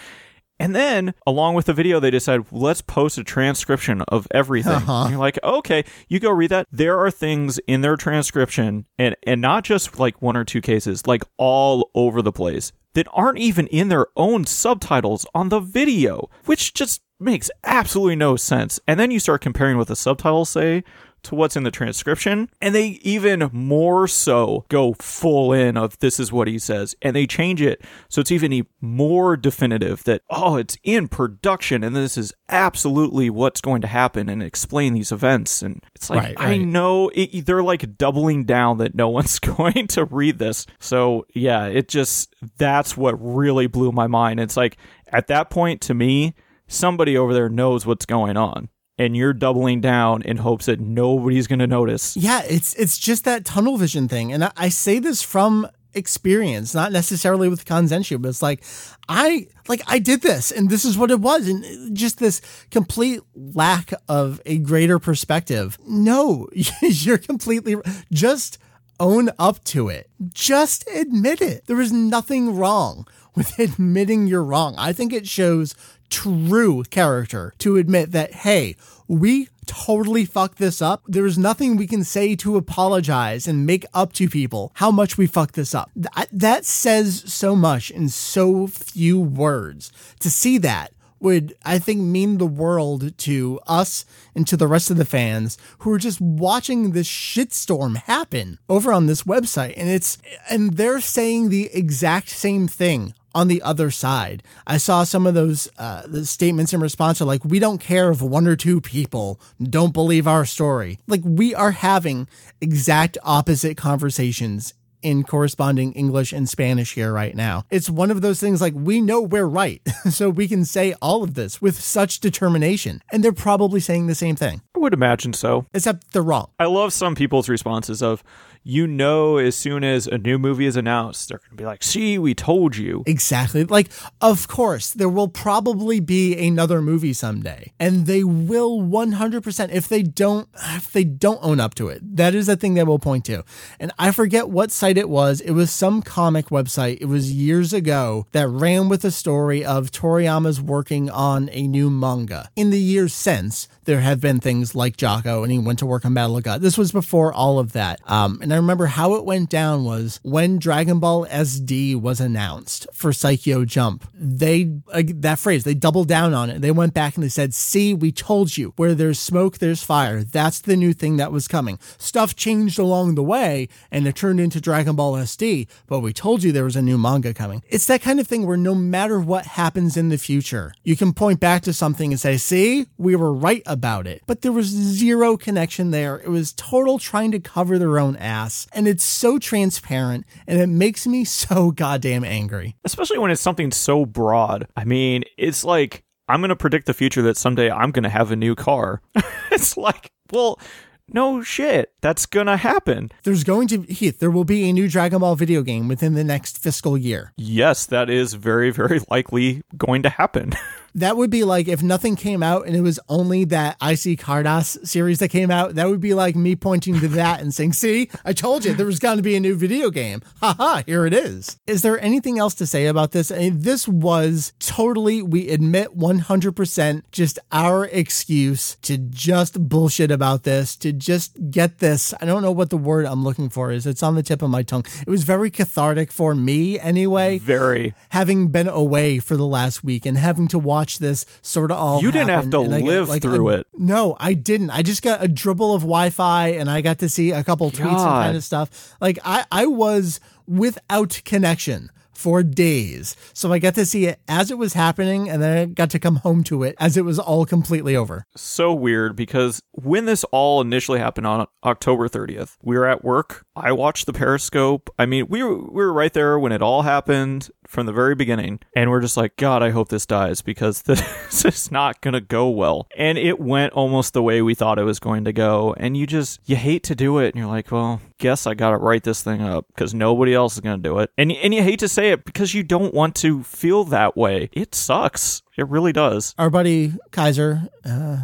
And then, along with the video, they decided, let's post a transcription of everything. Uh-huh. And you're like, okay, you go read that. There are things in their transcription, and not just like one or two cases, like all over the place, that aren't even in their own subtitles on the video, which just makes absolutely no sense. And then you start comparing what the subtitles say to what's in the transcription, and they even more so go full in of this is what he says, and they change it so it's even more definitive that, oh, it's in production and this is absolutely what's going to happen and explain these events. And it's like, right. I know they're like doubling down that no one's going to read this. So yeah, that's what really blew my mind. It's like, at that point, to me, somebody over there knows what's going on, and you're doubling down in hopes that nobody's going to notice. Yeah, it's just that tunnel vision thing. And I say this from experience, not necessarily with Kanzenshuu, but it's like, I did this and this is what it was. And just this complete lack of a greater perspective. No, you're completely just own up to it. Just admit it. There is nothing wrong with admitting you're wrong. I think it shows true character to admit that, hey, we totally fucked this up. There is nothing we can say to apologize and make up to people how much we fucked this up. That says so much in so few words. To see that would, I think, mean the world to us and to the rest of the fans who are just watching this shitstorm happen over on this website. And they're saying the exact same thing on the other side. I saw some of those the statements in response are like, we don't care if one or two people don't believe our story. Like, we are having exact opposite conversations in corresponding English and Spanish here right now. It's one of those things like, we know we're right, so we can say all of this with such determination. And they're probably saying the same thing. I would imagine so. Except they're wrong. I love some people's responses of, you know, as soon as a new movie is announced, they're going to be like, see, we told you. Exactly. Like, of course, there will probably be another movie someday. And they will 100%, if they don't own up to it. That is the thing they will point to. And I forget what site it was. It was some comic website. It was years ago that ran with a story of Toriyama's working on a new manga. In the years since, there have been things like Jocko, and he went to work on Battle of Gods. This was before all of that. And I remember how it went down was when Dragon Ball SD was announced for Psycho Jump. They doubled down on it. They went back and they said, see, we told you, where there's smoke, there's fire. That's the new thing that was coming. Stuff changed along the way and it turned into Dragon Ball SD, but we told you there was a new manga coming. It's that kind of thing where no matter what happens in the future, you can point back to something and say, see, we were right about it. But there was zero connection there. It was total trying to cover their own ass, and it's so transparent, and it makes me so goddamn angry. Especially when it's something so broad. I mean, it's like, I'm going to predict the future that someday I'm going to have a new car. It's like, well, no shit, that's going to happen. There will be a new Dragon Ball video game within the next fiscal year. Yes, that is very, very likely going to happen. That would be like if nothing came out and it was only that Icy Cardass series that came out. That would be like me pointing to that and saying, see, I told you there was going to be a new video game. Haha, here it is. Is there anything else to say about this? I mean, this was totally, we admit 100%, just our excuse to just bullshit about this, to just get this. I don't know what the word I'm looking for is. It's on the tip of my tongue. It was very cathartic for me anyway. Very. Having been away for the last week and having to watch this sort of all you didn't happen, have to live through it. No, I didn't. I just got a dribble of Wi-Fi and I got to see a couple tweets and kind of stuff. Like I was without connection for days. So I got to see it as it was happening and then I got to come home to it as it was all completely over. So weird, because when this all initially happened on October 30th, we were at work. I watched the Periscope. I mean, we were right there when it all happened from the very beginning. And we're just like, God, I hope this dies, because this is not going to go well. And it went almost the way we thought it was going to go. And you hate to do it. And you're like, well, guess I got to write this thing up because nobody else is going to do it. And you hate to say it because you don't want to feel that way. It sucks. It really does. Our buddy Kaiser,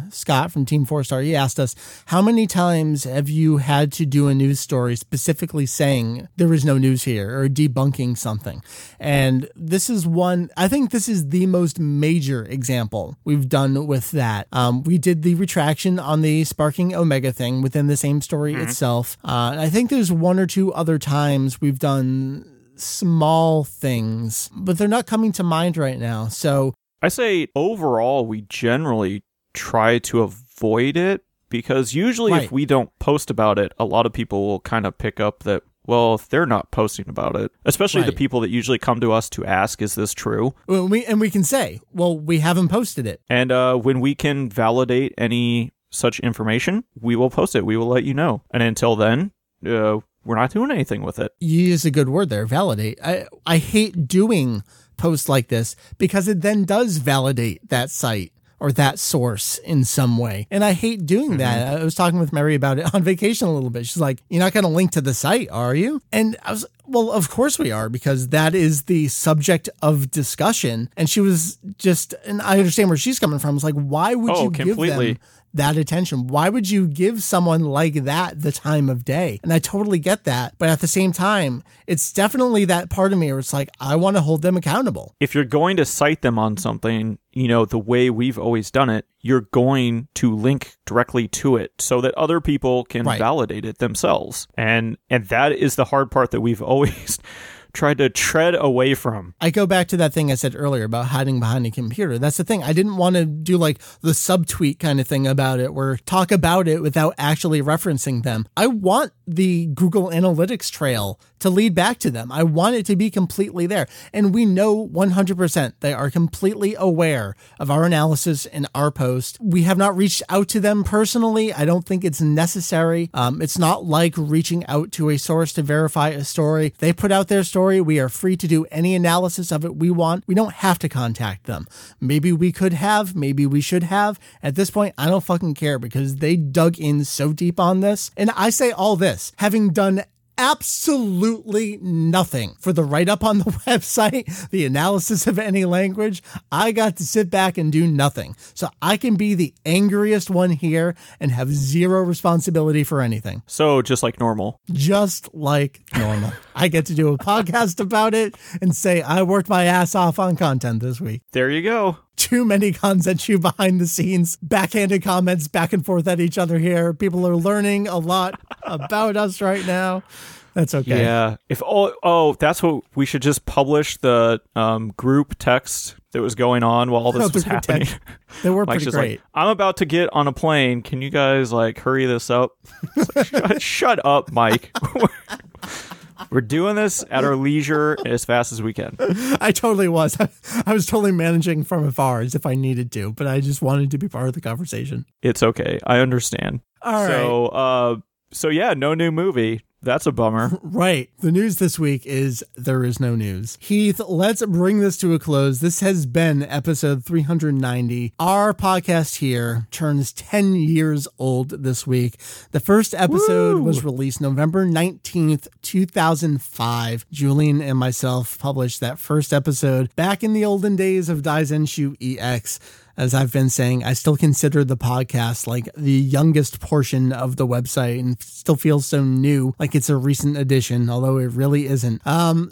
Scott from Team 4-Star, he asked us, how many times have you had to do a news story specifically saying there is no news here or debunking something? And this is one, I think this is the most major example we've done with that. We did the retraction on the Sparking Omega thing within the same story itself. And I think there's one or two other times we've done small things, but they're not coming to mind right now. So I say overall, we generally try to avoid it because usually if we don't post about it, a lot of people will kind of pick up that, well, if they're not posting about it, especially the people that usually come to us to ask, is this true? We can say, well, we haven't posted it. And when we can validate any such information, we will post it. We will let you know. And until then, we're not doing anything with it. You use a good word there, validate. I hate doing posts like this because it then does validate that site or that source in some way. And I hate doing that. I was talking with Mary about it on vacation a little bit. She's like, you're not going to link to the site, are you? And I was, well, of course we are, because that is the subject of discussion. And she was just, and I understand where she's coming from. It's like, why would you completely give them that attention? Why would you give someone like that the time of day? And I totally get that. But at the same time, it's definitely that part of me where it's like, I want to hold them accountable. If you're going to cite them on something, you know, the way we've always done it, you're going to link directly to it so that other people can validate it themselves. And that is the hard part that we've always tried to tread away from. I go back to that thing I said earlier about hiding behind a computer. That's the thing. I didn't want to do like the subtweet kind of thing about it where talk about it without actually referencing them. I want the Google Analytics trail to lead back to them. I want it to be completely there. And we know 100% they are completely aware of our analysis and our post. We have not reached out to them personally. I don't think it's necessary. It's not like reaching out to a source to verify a story. They put out their story. We are free to do any analysis of it we want. We don't have to contact them. Maybe we could have, maybe we should have. At this point, I don't fucking care because they dug in so deep on this. And I say all this, having done absolutely nothing for the write-up on the website, the analysis of any language. I got to sit back and do nothing. So I can be the angriest one here and have zero responsibility for anything. So just like normal. Just like normal. I get to do a podcast about it and say, I worked my ass off on content this week. There you go. Too many Kanzenshuu behind the scenes, backhanded comments back and forth at each other here. People are learning a lot about us right now. That's okay. Yeah. If that's what we should just publish the group text that was going on while all this was happening. They were pretty great. Like, I'm about to get on a plane. Can you guys like hurry this up? Like, shut up, Mike. We're doing this at our leisure as fast as we can. I totally was. I was totally managing from afar as if I needed to, but I just wanted to be part of the conversation. It's okay. I understand. All right. So yeah, no new movie. That's a bummer. Right. The news this week is there is no news. Heath, let's bring this to a close. This has been episode 390. Our podcast here turns 10 years old this week. The first episode was released November 19th, 2005. Julian and myself published that first episode back in the olden days of Daizenshu EX. As I've been saying, I still consider the podcast like the youngest portion of the website and still feels so new, like it's a recent addition, although it really isn't.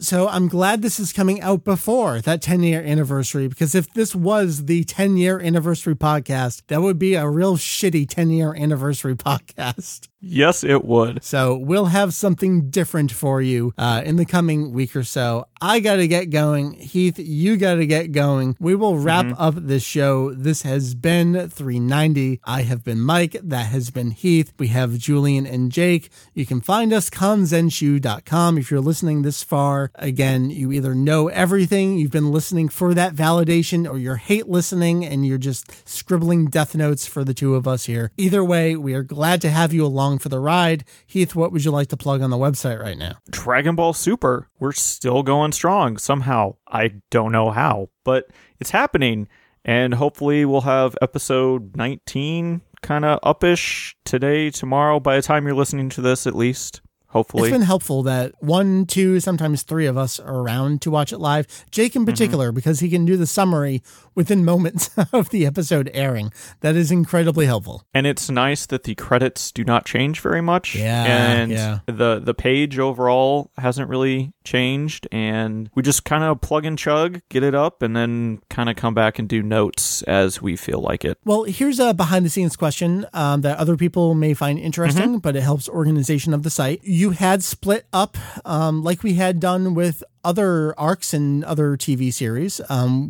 So I'm glad this is coming out before that 10-year anniversary, because if this was the 10-year anniversary podcast, that would be a real shitty 10-year anniversary podcast. Yes, it would. So we'll have something different for you in the coming week or so. I got to get going. Heath, you got to get going. We will wrap up this show. This has been 390. I have been Mike. That has been Heath. We have Julian and Jake. You can find us kanzenshuu.com. If you're listening this far, again, you either know everything, you've been listening for that validation, or you're hate listening and you're just scribbling death notes for the two of us here. Either way, we are glad to have you along for the ride. Heath, what would you like to plug on the website right now? Dragon Ball Super. We're still going strong somehow. I don't know how, but it's happening. And hopefully we'll have episode 19 kind of uppish today, tomorrow, by the time you're listening to this at least. Hopefully. It's been helpful that 1, 2, sometimes 3 of us are around to watch it live. Jake in particular, because he can do the summary within moments of the episode airing. That is incredibly helpful. And it's nice that the credits do not change very much. Yeah. And the page overall hasn't really changed. And we just kind of plug and chug, get it up, and then kind of come back and do notes as we feel like it. Well, here's a behind the scenes question that other people may find interesting, but it helps organization of the site. You had split up like we had done with other arcs and other TV series.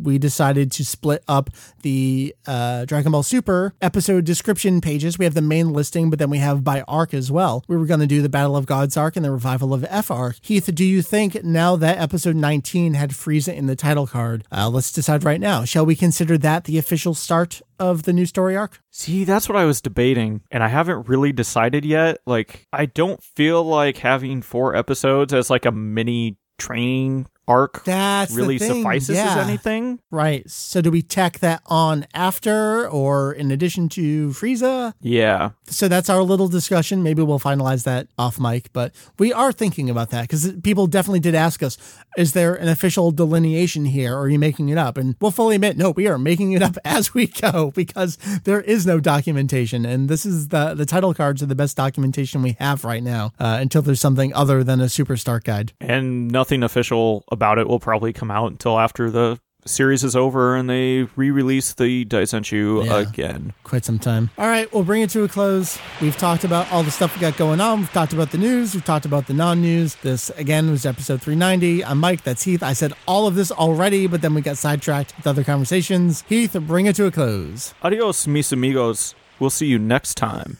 We decided to split up the Dragon Ball Super episode description pages. We have the main listing, but then we have by arc as well. We were going to do the Battle of Gods arc and the Revival of F arc. Heath, do you think now that episode 19 had Frieza in the title card? Let's decide right now. Shall we consider that the official start of the new story arc? See, that's what I was debating, and I haven't really decided yet. Like, I don't feel like having 4 episodes as like a mini training arc really suffices as anything. Right. So do we tack that on after or in addition to Frieza? Yeah. So that's our little discussion. Maybe we'll finalize that off mic, but we are thinking about that because people definitely did ask us, is there an official delineation here or are you making it up? And we'll fully admit, no, we are making it up as we go because there is no documentation. And this is the title cards are the best documentation we have right now until there's something other than a Superstar guide. And nothing official about it will probably come out until after the series is over and they re-release the Daisenshu again. Quite some time. All right, we'll bring it to a close. We've talked about all the stuff we got going on. We've talked about the news. We've talked about the non-news. This, again, was episode 390. I'm Mike. That's Heath. I said all of this already, but then we got sidetracked with other conversations. Heath, bring it to a close. Adios, mis amigos. We'll see you next time.